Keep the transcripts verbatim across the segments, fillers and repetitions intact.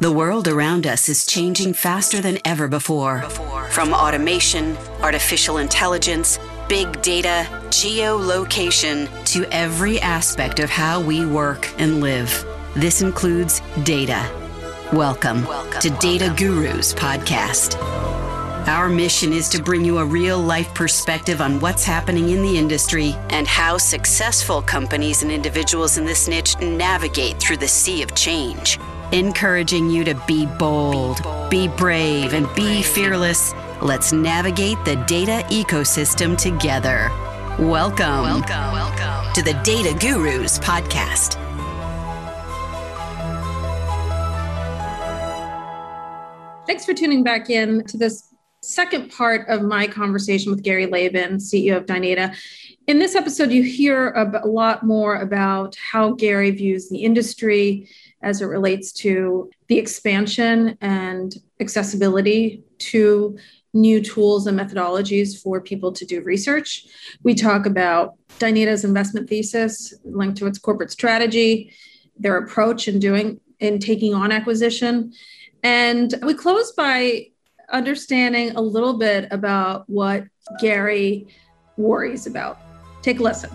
The world around us is changing faster than ever before. From automation, artificial intelligence, big data, geolocation, to every aspect of how we work and live. This includes data. Welcome, welcome to Data welcome. Gurus Podcast. Our mission is to bring you a real-life perspective on what's happening in the industry and how successful companies and individuals in this niche navigate through the sea of change. Encouraging you to be bold, be, bold, be brave, and be fearless. Let's navigate the data ecosystem together. Welcome, welcome, welcome to the Data Gurus Podcast. Thanks for tuning back in to this second part of my conversation with Gary Laban, C E O of Dynata. In this episode, you hear a lot more about how Gary views the industry as it relates to the expansion and accessibility to new tools and methodologies for people to do research. We talk about Dynata's investment thesis linked to its corporate strategy, their approach in doing in taking on acquisition. And we close by understanding a little bit about what Gary worries about. Take a listen.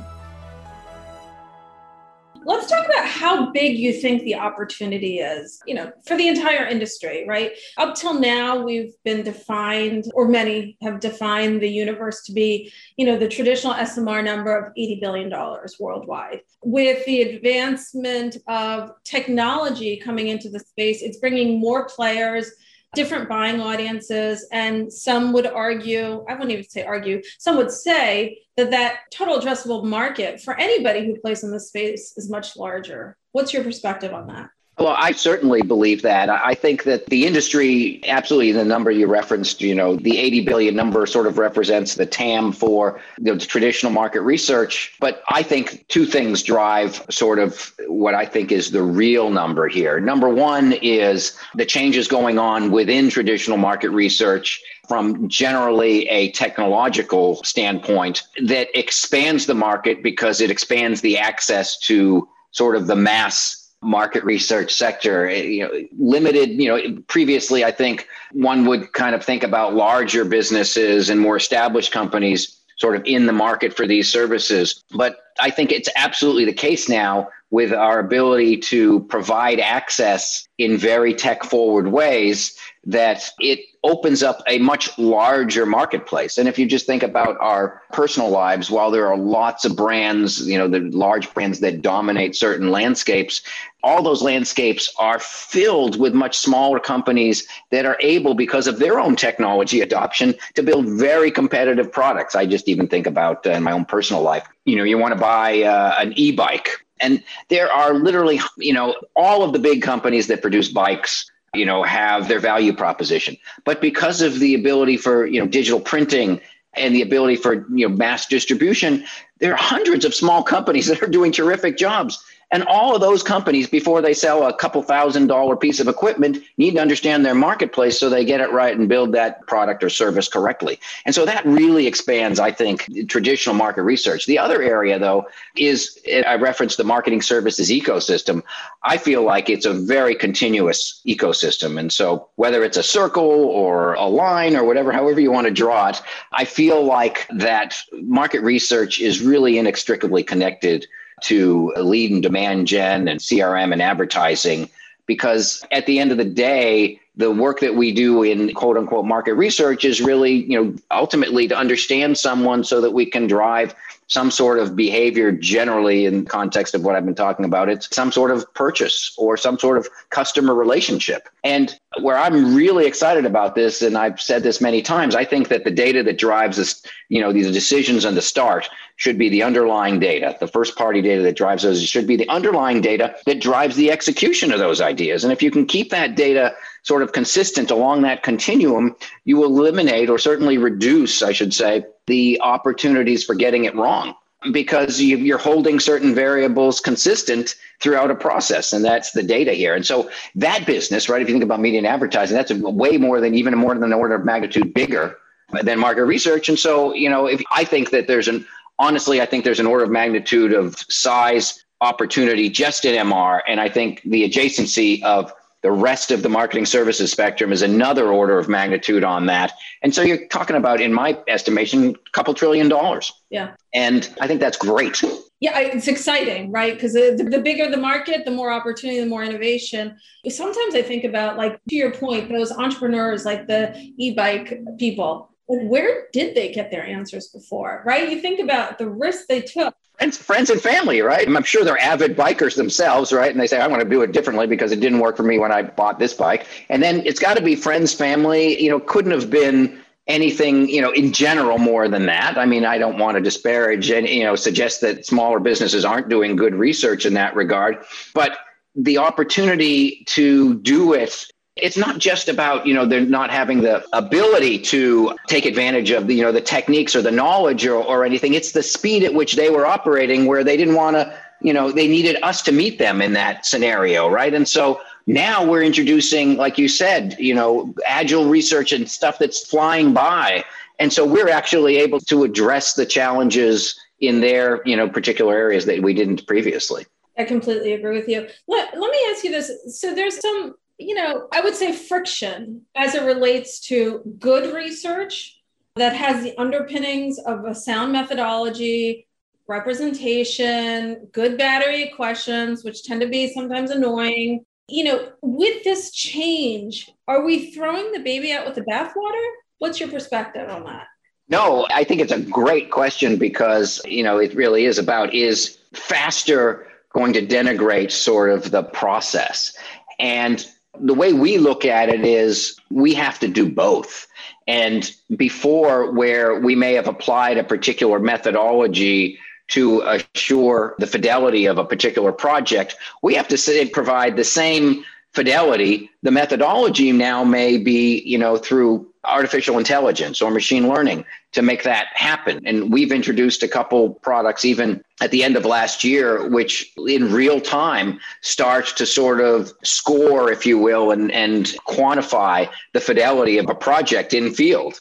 Let's talk about how big you think the opportunity is, you know, for the entire industry, right? Up till now, we've been defined, or many have defined the universe to be, you know, the traditional S M R number of eighty billion dollars worldwide. With the advancement of technology coming into the space, it's bringing more players, different buying audiences, and some would argue, I wouldn't even say argue, some would say, that that total addressable market for anybody who plays in this space is much larger. What's your perspective on that? Well, I certainly believe that. I think that the industry, absolutely the number you referenced, you know, the eighty billion number sort of represents the T A M for the traditional market research. But I think two things drive sort of what I think is the real number here. Number one is the changes going on within traditional market research from generally a technological standpoint that expands the market because it expands the access to sort of the mass market research sector, you know, limited, you know, previously, I think one would kind of think about larger businesses and more established companies sort of in the market for these services. But I think it's absolutely the case now with our ability to provide access in very tech forward ways that it opens up a much larger marketplace. And if you just think about our personal lives, while there are lots of brands, you know, the large brands that dominate certain landscapes, all those landscapes are filled with much smaller companies that are able, because of their own technology adoption, to build very competitive products. I just even think about uh, in my own personal life, you know, you want to buy uh, an e-bike, and there are literally, you know, all of the big companies that produce bikes, you know, have their value proposition. But because of the ability for, you know, digital printing and the ability for, you know, mass distribution, there are hundreds of small companies that are doing terrific jobs. And all of those companies, before they sell a couple thousand dollar piece of equipment, need to understand their marketplace so they get it right and build that product or service correctly. And so that really expands, I think, traditional market research. The other area, though, is, I referenced the marketing services ecosystem. I feel like it's a very continuous ecosystem. And so whether it's a circle or a line or whatever, however you want to draw it, I feel like that market research is really inextricably connected to lead and demand gen and C R M and advertising, because at the end of the day, the work that we do in quote unquote market research is really, you know, ultimately to understand someone so that we can drive some sort of behavior. Generally, in context of what I've been talking about, it's some sort of purchase or some sort of customer relationship. And where I'm really excited about this, and I've said this many times, I think that the data that drives this, you know, these decisions on the start should be the underlying data. The first party data that drives those should be the underlying data that drives the execution of those ideas. And if you can keep that data sort of consistent along that continuum, you eliminate, or certainly reduce, I should say, the opportunities for getting it wrong, because you're holding certain variables consistent throughout a process. And that's the data here. And so that business, right, if you think about media and advertising, that's way more than, even more than an order of magnitude bigger than market research. And so, you know, if I think that there's an, honestly, I think there's an order of magnitude of size opportunity just in M R. And I think the adjacency of The rest of the marketing services spectrum is another order of magnitude on that. And so you're talking about, in my estimation, a couple trillion dollars. Yeah. And I think that's great. Yeah, it's exciting, right? Because the, the bigger the market, the more opportunity, the more innovation. Sometimes I think about, like, to your point, those entrepreneurs, like the e-bike people, where did they get their answers before, right? You think about the risk they took. Friends, friends and family, right? I'm sure they're avid bikers themselves, right? And they say, I want to do it differently because it didn't work for me when I bought this bike. And then it's got to be friends, family, you know, couldn't have been anything, you know, in general more than that. I mean, I don't want to disparage and, you know, suggest that smaller businesses aren't doing good research in that regard. But the opportunity to do it, it's not just about, you know, they're not having the ability to take advantage of the, you know, the techniques or the knowledge or, or anything. It's the speed at which they were operating where they didn't want to, you know, they needed us to meet them in that scenario, right? And so now we're introducing, like you said, you know, agile research and stuff that's flying by. And so we're actually able to address the challenges in their, you know, particular areas that we didn't previously. I completely agree with you. Let, let me ask you this. So there's some, you know, I would say friction as it relates to good research that has the underpinnings of a sound methodology, representation, good battery questions, which tend to be sometimes annoying. You know, with this change, are we throwing the baby out with the bathwater? What's your perspective on that? No, I think it's a great question because, you know, it really is about, is faster going to denigrate sort of the process? And the way we look at it is we have to do both. And before, where we may have applied a particular methodology to assure the fidelity of a particular project, we have to say, provide the same fidelity. The methodology now may be, you know, through artificial intelligence or machine learning to make that happen. And we've introduced a couple products even at the end of last year, which in real time starts to sort of score, if you will, and, and quantify the fidelity of a project in field.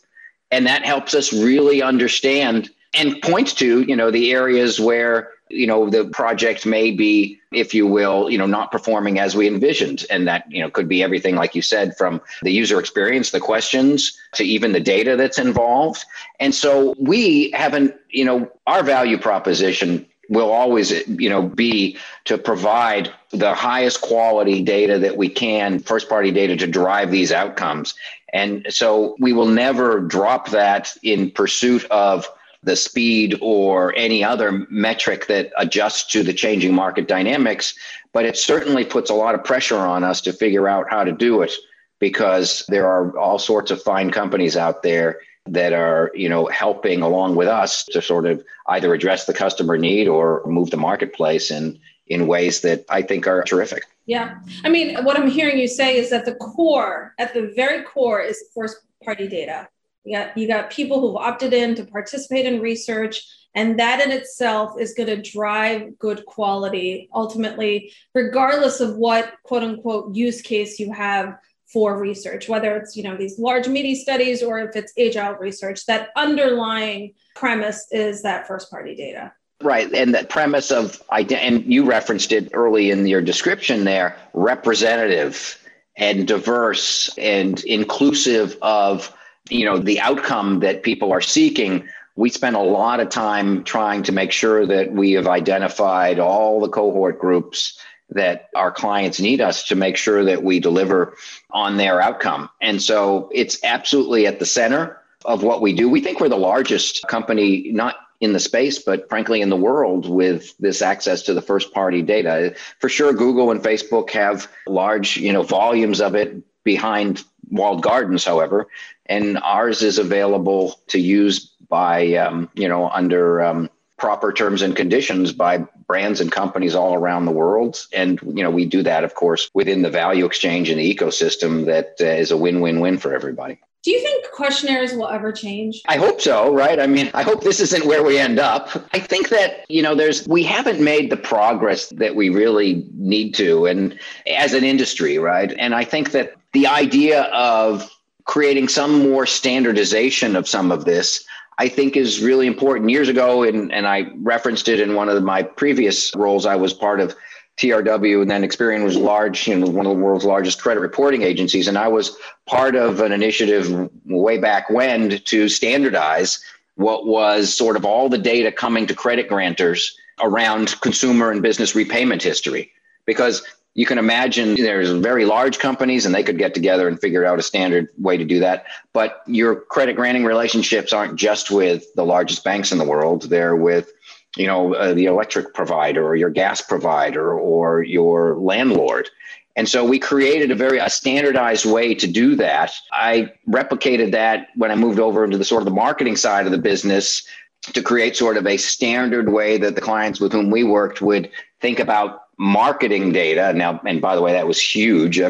And that helps us really understand and point to, you know, the areas where, you know, the project may be, if you will, you know, not performing as we envisioned. And that, you know, could be everything, like you said, from the user experience, the questions, to even the data that's involved. And so we haven't, you know, our value proposition will always, you know, be to provide the highest quality data that we can, first party data, to drive these outcomes. And so we will never drop that in pursuit of the speed or any other metric that adjusts to the changing market dynamics, but it certainly puts a lot of pressure on us to figure out how to do it, because there are all sorts of fine companies out there that are, you know, helping along with us to sort of either address the customer need or move the marketplace in, in ways that I think are terrific. Yeah. I mean, what I'm hearing you say is that the core, at the very core, is first-party data. You got, you got people who've opted in to participate in research, and that in itself is going to drive good quality, ultimately, regardless of what quote unquote use case you have for research, whether it's, you know, these large media studies or if it's agile research. That underlying premise is that first party data. Right. And that premise of, and you referenced it early in your description there, representative and diverse and inclusive of, you know, the outcome that people are seeking. We spend a lot of time trying to make sure that we have identified all the cohort groups that our clients need us to make sure that we deliver on their outcome. And so it's absolutely at the center of what we do. We think we're the largest company, not in the space, but frankly in the world, with this access to the first party data. For sure, Google and Facebook have large, you know, volumes of it behind walled gardens, however, and ours is available to use by, um, you know, under um, proper terms and conditions by brands and companies all around the world. And, you know, we do that, of course, within the value exchange and the ecosystem that uh, is a win-win-win for everybody. Do you think questionnaires will ever change? I hope so, right? I mean, I hope this isn't where we end up. I think that, you know, there's, we haven't made the progress that we really need to, and as an industry, right? And I think that the idea of creating some more standardization of some of this, I think, is really important. Years ago, and, and I referenced it in one of my previous roles I was part of, T R W, and then Experian was large, you know, one of the world's largest credit reporting agencies. And I was part of an initiative way back when to standardize what was sort of all the data coming to credit grantors around consumer and business repayment history. Because you can imagine there's very large companies and they could get together and figure out a standard way to do that. But your credit granting relationships aren't just with the largest banks in the world. They're with, you know, uh, the electric provider or your gas provider or your landlord. And so we created a very a standardized way to do that. I replicated that when I moved over into the sort of the marketing side of the business to create sort of a standard way that the clients with whom we worked would think about marketing data. Now, and by the way, that was huge.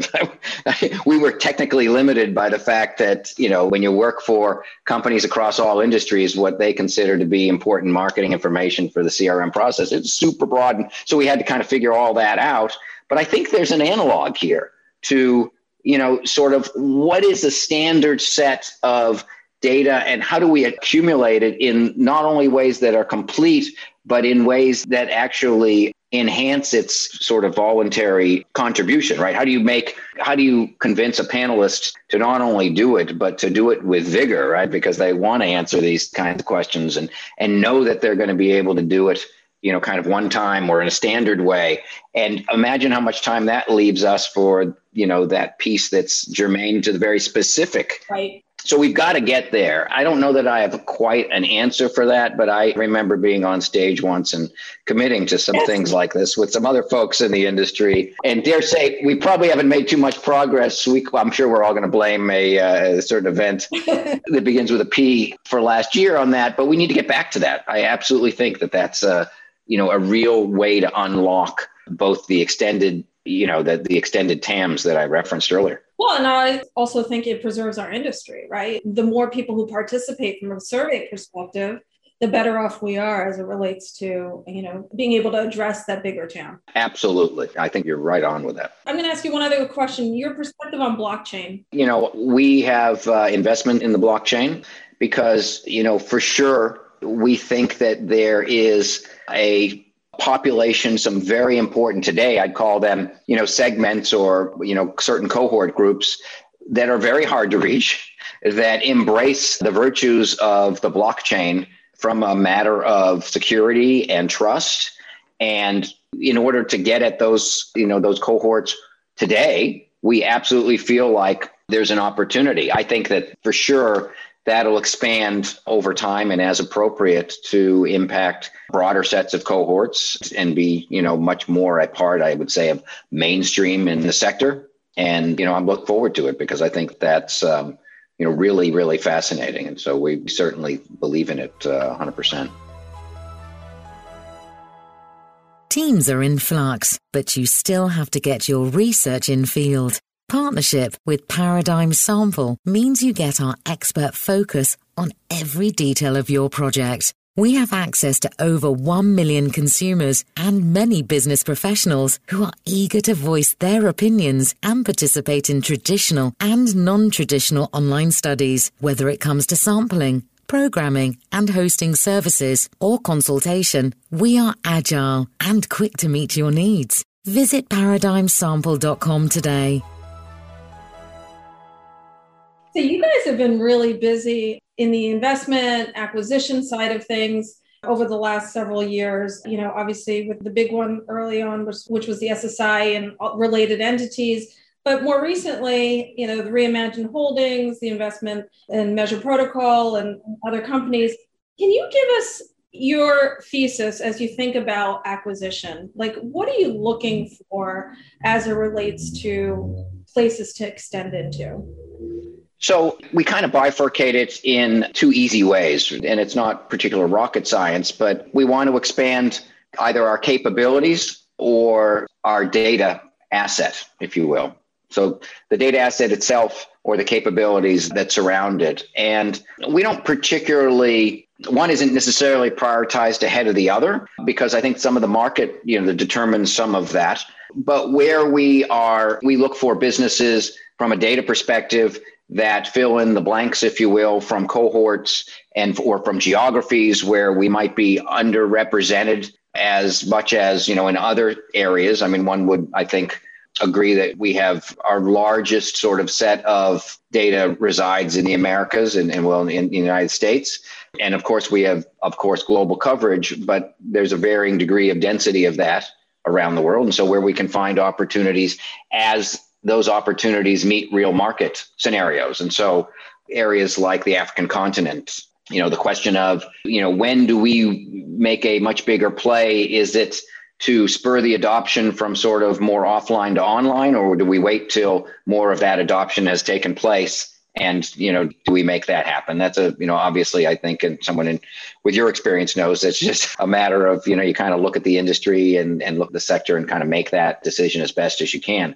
We were technically limited by the fact that, you know, when you work for companies across all industries, what they consider to be important marketing information for the C R M process, it's super broad. And so we had to kind of figure all that out. But I think there's an analog here to, you know, sort of what is the standard set of data and how do we accumulate it in not only ways that are complete, but in ways that actually enhance its sort of voluntary contribution, right? How do you make, how do you convince a panelist to not only do it, but to do it with vigor, right? Because they want to answer these kinds of questions and, and know that they're going to be able to do it, you know, kind of one time or in a standard way. And imagine how much time that leaves us for, you know, that piece that's germane to the very specific. Right. So we've got to get there. I don't know that I have quite an answer for that, but I remember being on stage once and committing to some yes. things like this with some other folks in the industry. And dare say, we probably haven't made too much progress. We, I'm sure we're all going to blame a, uh, a certain event that begins with a P for last year on that, but we need to get back to that. I absolutely think that that's a, you know, a real way to unlock both the extended, you know, the, the extended T A Ms that I referenced earlier. Well, and I also think it preserves our industry, right? The more people who participate from a survey perspective, the better off we are as it relates to, you know, being able to address that bigger T A M. Absolutely. I think you're right on with that. I'm going to ask you one other question. Your perspective on blockchain. You know, we have uh, investment in the blockchain because, you know, for sure, we think that there is a population, some very important today, I'd call them, you know, segments or, you know, certain cohort groups that are very hard to reach, that embrace the virtues of the blockchain from a matter of security and trust. And in order to get at those, you know, those cohorts today, we absolutely feel like there's an opportunity. I think that for sure, that'll expand over time and as appropriate to impact broader sets of cohorts and be, you know, much more a part, I would say, of mainstream in the sector. And, you know, I look forward to it because I think that's, um, you know, really, really fascinating. And so we certainly believe in it uh, one hundred percent. Teams are in flux, but you still have to get your research in field. Partnership with Paradigm Sample means you get our expert focus on every detail of your project. We have access to over one million consumers and many business professionals who are eager to voice their opinions and participate in traditional and non-traditional online studies, whether it comes to sampling, programming and hosting services or consultation. We are agile and quick to meet your needs. Visit paradigm sample dot com today. So you guys have been really busy in the investment acquisition side of things over the last several years, you know, obviously with the big one early on, which, which was the S S I and related entities. But more recently, you know, the Reimagined Holdings, the investment in Measure Protocol and other companies. Can you give us your thesis as you think about acquisition? Like, what are you looking for as it relates to places to extend into? So we kind of bifurcate it in two easy ways, and it's not particular rocket science, but we want to expand either our capabilities or our data asset, if you will. So the data asset itself or the capabilities that surround it. And we don't particularly, one isn't necessarily prioritized ahead of the other, because I think some of the market, you know, determines some of that. But where we are, we look for businesses from a data perspective that fill in the blanks, if you will, from cohorts and or from geographies where we might be underrepresented as much as, you know, in other areas. I mean, one would, I think, agree that we have our largest sort of set of data resides in the Americas and, and well, in, in the United States. And of course, we have, of course, global coverage, but there's a varying degree of density of that around the world. And so where we can find opportunities as those opportunities meet real market scenarios. And so areas like the African continent, you know, the question of, you know, when do we make a much bigger play? Is it to spur the adoption from sort of more offline to online, or do we wait till more of that adoption has taken place? And, you know, do we make that happen? That's a, you know, obviously, I think, and someone in with your experience knows that's just a matter of, you know, you kind of look at the industry and, and look at the sector and kind of make that decision as best as you can.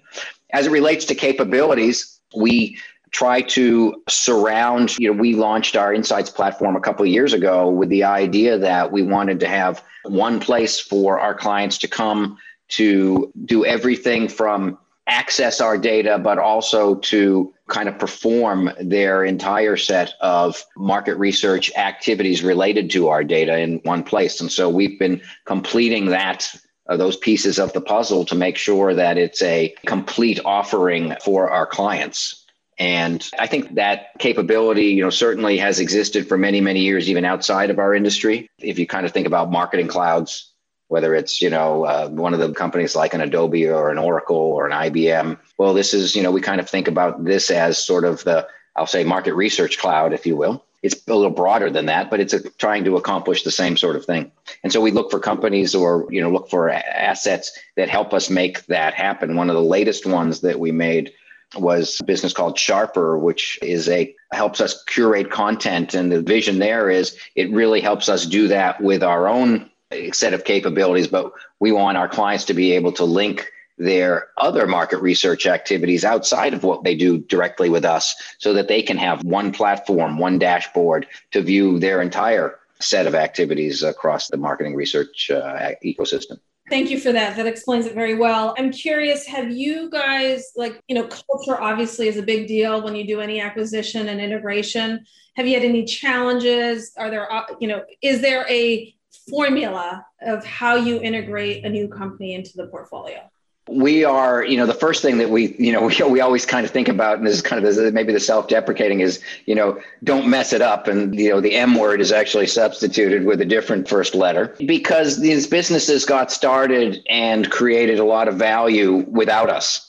As it relates to capabilities, we try to surround, you know, we launched our insights platform a couple of years ago with the idea that we wanted to have one place for our clients to come to do everything from access our data, but also to kind of perform their entire set of market research activities related to our data in one place. And so we've been completing that, uh, those pieces of the puzzle to make sure that it's a complete offering for our clients. And I think that capability, you know, certainly has existed for many, many years, even outside of our industry. If you kind of think about marketing clouds, whether it's, you know, uh, one of the companies like an Adobe or an Oracle or an I B M, well, this is, you know, we kind of think about this as sort of the, I'll say, market research cloud, if you will. It's a little broader than that, but it's a, trying to accomplish the same sort of thing. And so we look for companies or, you know, look for assets that help us make that happen. One of the latest ones that we made was a business called Sharper, which is a helps us curate content. And the vision there is it really helps us do that with our own set of capabilities. But we want our clients to be able to link their other market research activities outside of what they do directly with us so that they can have one platform, one dashboard to view their entire set of activities across the marketing research uh, ecosystem. Thank you for that. That explains it very well. I'm curious, have you guys, like, you know, culture obviously is a big deal when you do any acquisition and integration. Have you had any challenges? Are there, you know, is there a formula of how you integrate a new company into the portfolio? We are, you know, the first thing that we, you know, we, we always kind of think about, and this is kind of the, maybe the self-deprecating is, you know, don't mess it up. And, you know, the M word is actually substituted with a different first letter because these businesses got started and created a lot of value without us.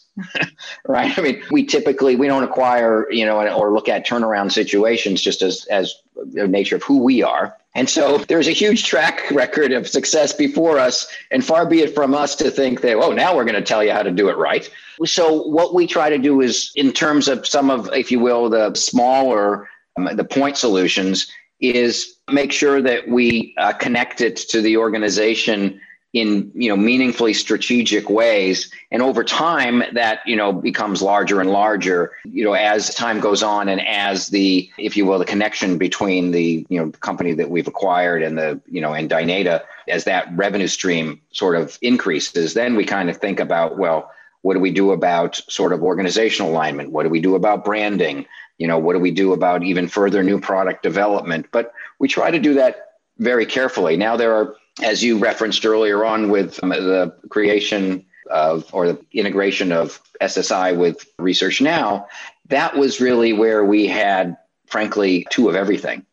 Right. I mean, we typically, we don't acquire, you know, or look at turnaround situations just as, as the nature of who we are. And so there's a huge track record of success before us, and far be it from us to think that, oh, now we're going to tell you how to do it right. So what we try to do is in terms of some of, if you will, the smaller, um, the point solutions is make sure that we uh, connect it to the organization in, you know, meaningfully strategic ways. And over time that, you know, becomes larger and larger, you know, as time goes on and as the, if you will, the connection between the, you know, company that we've acquired and the, you know, and Dynata, as that revenue stream sort of increases, then we kind of think about, well, what do we do about sort of organizational alignment? What do we do about branding? You know, what do we do about even further new product development? But we try to do that very carefully. Now there are, as you referenced earlier on with um, the creation of or the integration of S S I with Research Now, that was really where we had, frankly, two of everything.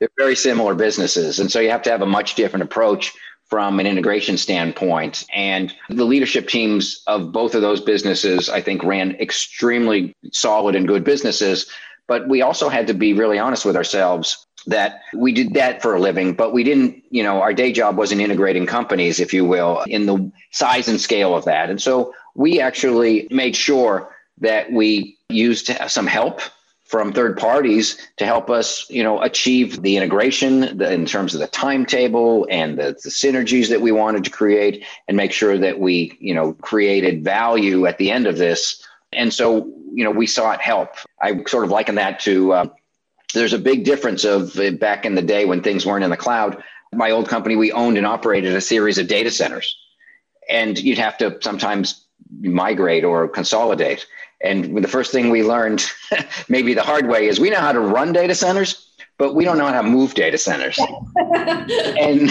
They're very similar businesses. And so you have to have a much different approach from an integration standpoint. And the leadership teams of both of those businesses, I think, ran extremely solid and good businesses. But we also had to be really honest with ourselves that we did that for a living, but we didn't, you know, our day job wasn't integrating companies, if you will, in the size and scale of that. And so we actually made sure that we used some help from third parties to help us, you know, achieve the integration the, in terms of the timetable and the, the synergies that we wanted to create and make sure that we, you know, created value at the end of this. And so, you know, we sought help. I sort of liken that to, uh, there's a big difference of back in the day when things weren't in the cloud. My old company, we owned and operated a series of data centers, and you'd have to sometimes migrate or consolidate. And the first thing we learned, maybe the hard way, is we know how to run data centers, but we don't know how to move data centers. and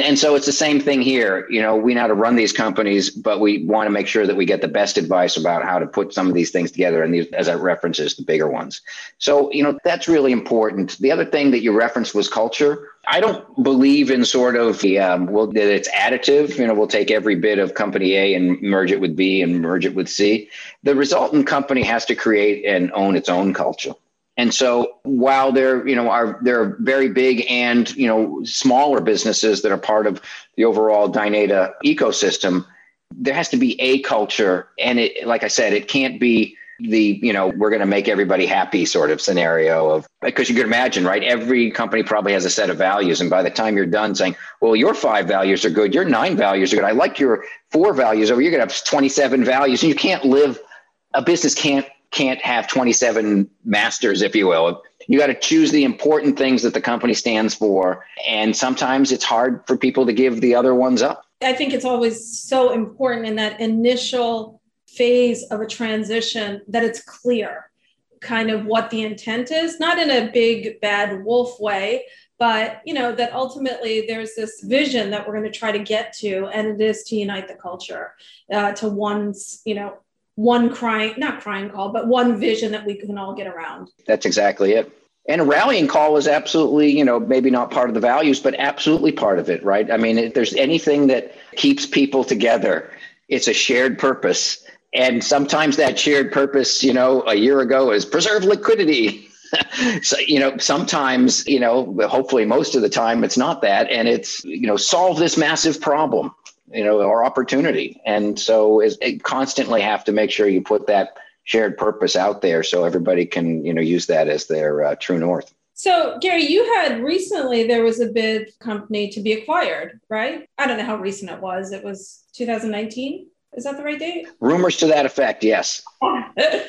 and so it's the same thing here. You know, we know how to run these companies, but we want to make sure that we get the best advice about how to put some of these things together. And these, as I reference, is the bigger ones. So, you know, that's really important. The other thing that you referenced was culture. I don't believe in sort of the, um, well, that it's additive. You know, we'll take every bit of company A and merge it with B and merge it with C. The resultant company has to create and own its own culture. And so while there, you know, are there are very big and, you know, smaller businesses that are part of the overall Dynata ecosystem, there has to be a culture. And it, like I said, it can't be the, you know, we're going to make everybody happy sort of scenario of, because you could imagine, right? Every company probably has a set of values. And by the time you're done saying, well, your five values are good, your nine values are good, I like your four values, or you're going to have twenty-seven values, and you can't live, a business can't, can't have twenty-seven masters, if you will. You got to choose the important things that the company stands for. And sometimes it's hard for people to give the other ones up. I think it's always so important in that initial phase of a transition that it's clear kind of what the intent is, not in a big bad wolf way, but you know, that ultimately there's this vision that we're going to try to get to, and it is to unite the culture uh, to one's, you know, one crying, not crying call, but one vision that we can all get around. That's exactly it. And a rallying call is absolutely, you know, maybe not part of the values, but absolutely part of it, right? I mean, if there's anything that keeps people together, it's a shared purpose. And sometimes that shared purpose, you know, a year ago is preserve liquidity. So, you know, sometimes, you know, hopefully most of the time it's not that. And it's, you know, solve this massive problem, you know, or opportunity. And so is constantly have to make sure you put that shared purpose out there so everybody can, you know, use that as their uh, true north. So Gary, you had recently, there was a bid company to be acquired, right? I don't know how recent it was. It was two thousand nineteen. Is that the right date? Rumors to that effect. Yes. Can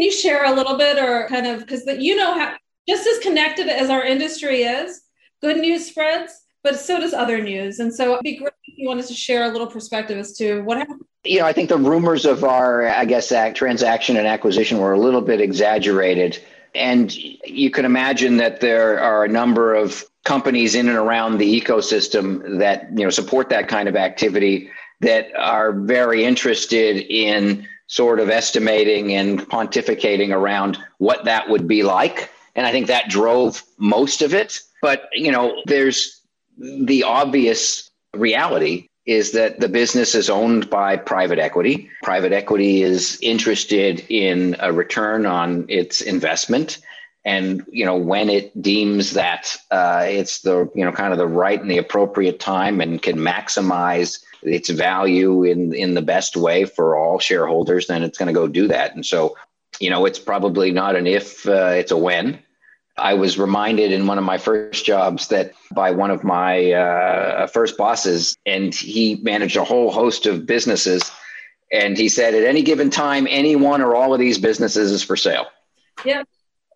you share a little bit, or kind of, because you know, how just as connected as our industry is, good news spreads, but so does other news. And so it'd be great if you wanted to share a little perspective as to what happened. You know, I think the rumors of our, I guess, that transaction and acquisition were a little bit exaggerated. And you can imagine that there are a number of companies in and around the ecosystem that, you know, support that kind of activity that are very interested in sort of estimating and pontificating around what that would be like. And I think that drove most of it. But, you know, there's, the obvious reality is that the business is owned by private equity. Private equity is interested in a return on its investment. And, you know, when it deems that uh, it's the, you know, kind of the right and the appropriate time and can maximize its value in, in the best way for all shareholders, then it's going to go do that. And so, you know, it's probably not an if, uh, it's a when. I was reminded in one of my first jobs that by one of my uh, first bosses, and he managed a whole host of businesses. And he said, at any given time, any one or all of these businesses is for sale. Yeah.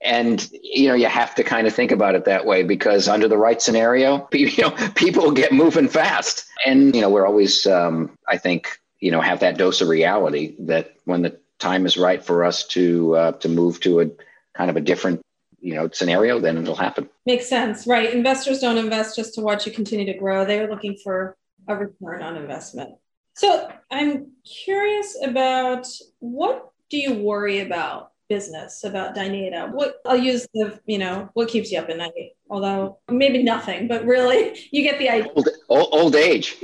And, you know, you have to kind of think about it that way, because under the right scenario, you know, people get moving fast. And, you know, we're always, um, I think, you know, have that dose of reality that when the time is right for us to uh, to move to a kind of a different, you know, scenario, then it'll happen. Makes sense, right? Investors don't invest just to watch you continue to grow. They are looking for a return on investment. So I'm curious about, what do you worry about business, about Dynata? What, I'll use the, you know, what keeps you up at night? Although maybe nothing, but really you get the idea. Old, old, old age.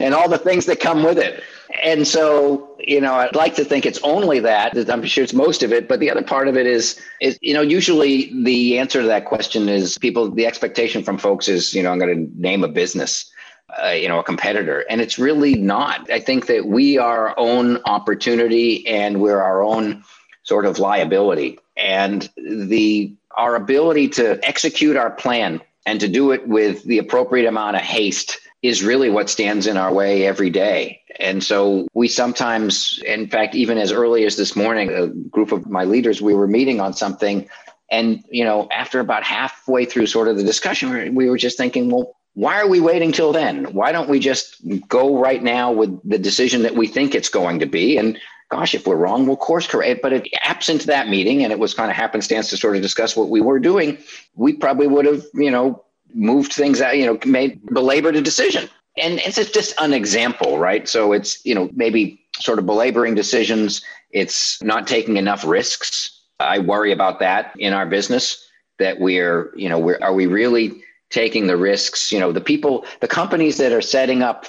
And all the things that come with it. And so, you know, I'd like to think it's only that. I'm sure it's most of it. But the other part of it is, is, you know, usually the answer to that question is people, the expectation from folks is, you know, I'm going to name a business, uh, you know, a competitor. And it's really not. I think that we are our own opportunity, and we're our own sort of liability. And the our ability to execute our plan and to do it with the appropriate amount of haste is really what stands in our way every day. And so we sometimes, in fact, even as early as this morning, a group of my leaders, we were meeting on something. And, you know, after about halfway through sort of the discussion, we were just thinking, well, why are we waiting till then? Why don't we just go right now with the decision that we think it's going to be? And gosh, if we're wrong, we'll course correct. But it, absent that meeting, and it was kind of happenstance to sort of discuss what we were doing, we probably would have, you know, moved things out, you know, made belabored a decision. And it's just an example, right? So it's, you know, maybe sort of belaboring decisions. It's not taking enough risks. I worry about that in our business, that we're, you know, we're, are we really taking the risks? You know, the people, the companies that are setting up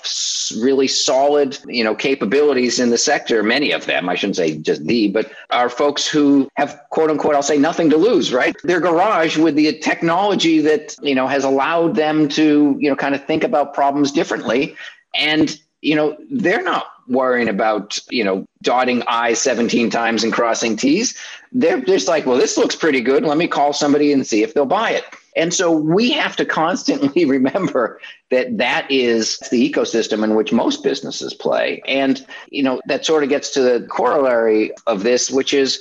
really solid, you know, capabilities in the sector, many of them, I shouldn't say just the, but are folks who have, quote unquote, I'll say nothing to lose, right? Their garage with the technology that, you know, has allowed them to, you know, kind of think about problems differently. And, you know, they're not worrying about, you know, dotting I's seventeen times and crossing T's. They're just like, well, this looks pretty good. Let me call somebody and see if they'll buy it. And so we have to constantly remember that that is the ecosystem in which most businesses play. And, you know, that sort of gets to the corollary of this, which is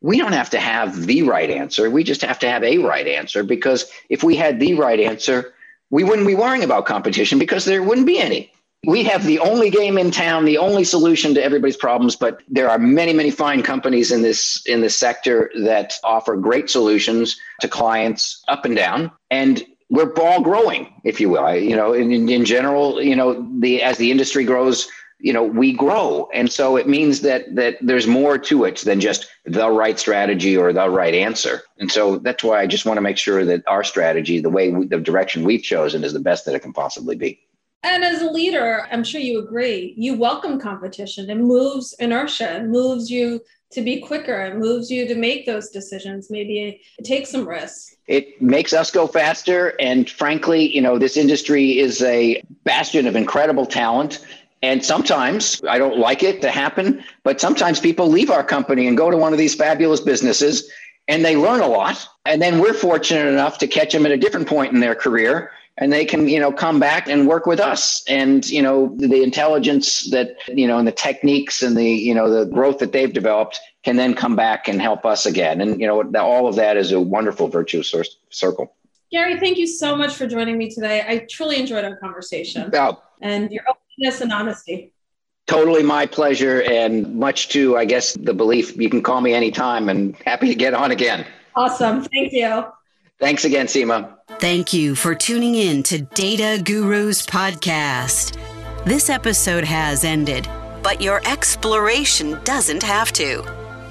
we don't have to have the right answer. We just have to have a right answer, because if we had the right answer, we wouldn't be worrying about competition because there wouldn't be any. We have the only game in town, the only solution to everybody's problems, but there are many, many fine companies in this in this sector that offer great solutions to clients up and down. And we're ball growing, if you will. I, you know, in, in general, you know, the as the industry grows, you know, we grow. And so it means that that there's more to it than just the right strategy or the right answer. And so that's why I just want to make sure that our strategy, the way we, the direction we've chosen, is the best that it can possibly be. And as a leader, I'm sure you agree, you welcome competition. It moves inertia, it moves you to be quicker, it moves you to make those decisions, maybe take some risks. It makes us go faster. And frankly, you know, this industry is a bastion of incredible talent. And sometimes, I don't like it to happen, but sometimes people leave our company and go to one of these fabulous businesses and they learn a lot. And then we're fortunate enough to catch them at a different point in their career. And they can, you know, come back and work with us. And, you know, the intelligence that, you know, and the techniques and the, you know, the growth that they've developed can then come back and help us again. And, you know, all of that is a wonderful virtuous circle. Gary, thank you so much for joining me today. I truly enjoyed our conversation oh. and your openness and honesty. Totally my pleasure. And much to, I guess, the belief you can call me anytime, and happy to get on again. Awesome. Thank you. Thanks again, Seema. Thank you for tuning in to Data Gurus Podcast. This episode has ended, but your exploration doesn't have to.